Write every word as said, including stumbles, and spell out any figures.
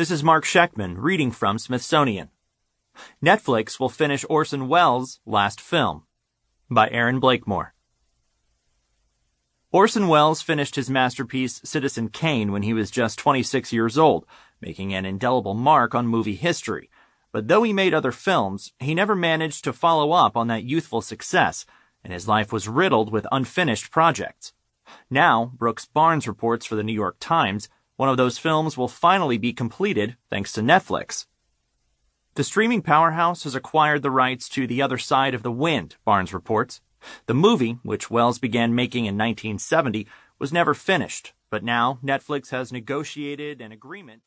This is Mark Scheckman reading from Smithsonian. Netflix will finish Orson Welles' last film, by Aaron Blakemore. Orson Welles finished his masterpiece Citizen Kane when he was just twenty-six years old, making an indelible mark on movie history. But though he made other films, he never managed to follow up on that youthful success, and his life was riddled with unfinished projects. Now, Brooks Barnes reports for the New York Times, one of those films will finally be completed thanks to Netflix. The streaming powerhouse has acquired the rights to The Other Side of the Wind, Barnes reports. The movie, which Welles began making in nineteen seventy, was never finished, but now Netflix has negotiated an agreement.